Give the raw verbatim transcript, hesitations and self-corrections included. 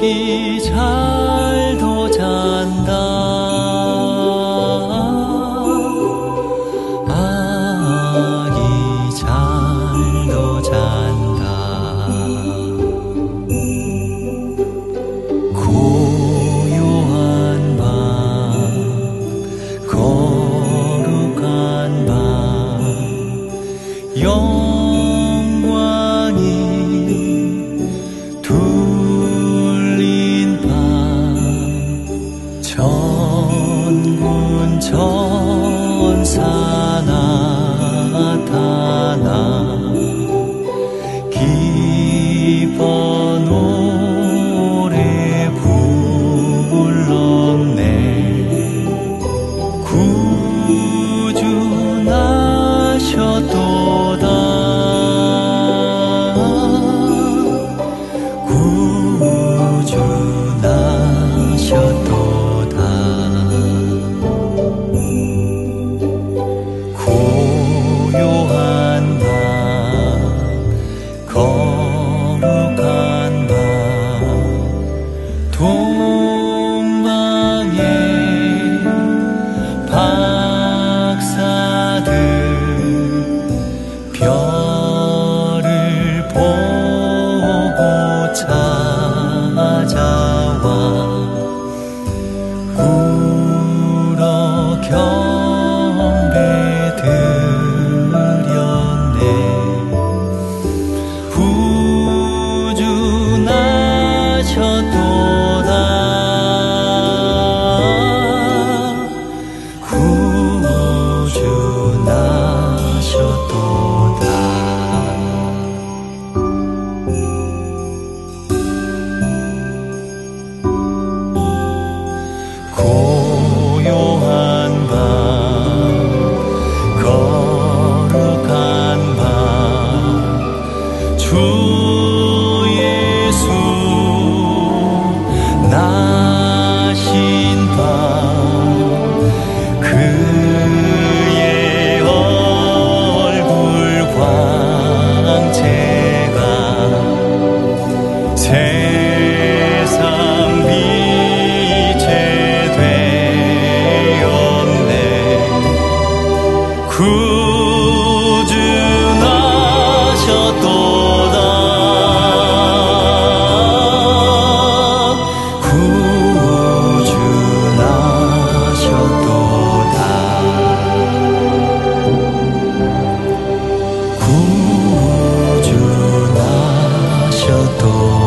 자기 잘도 잔다. 아기 잘도 잔다. 고요한 밤, 거룩한 밤, 영 천사 나타나 기뻐 노래 불렀네. 구주 나셨도다. 구주 나셨도다. 또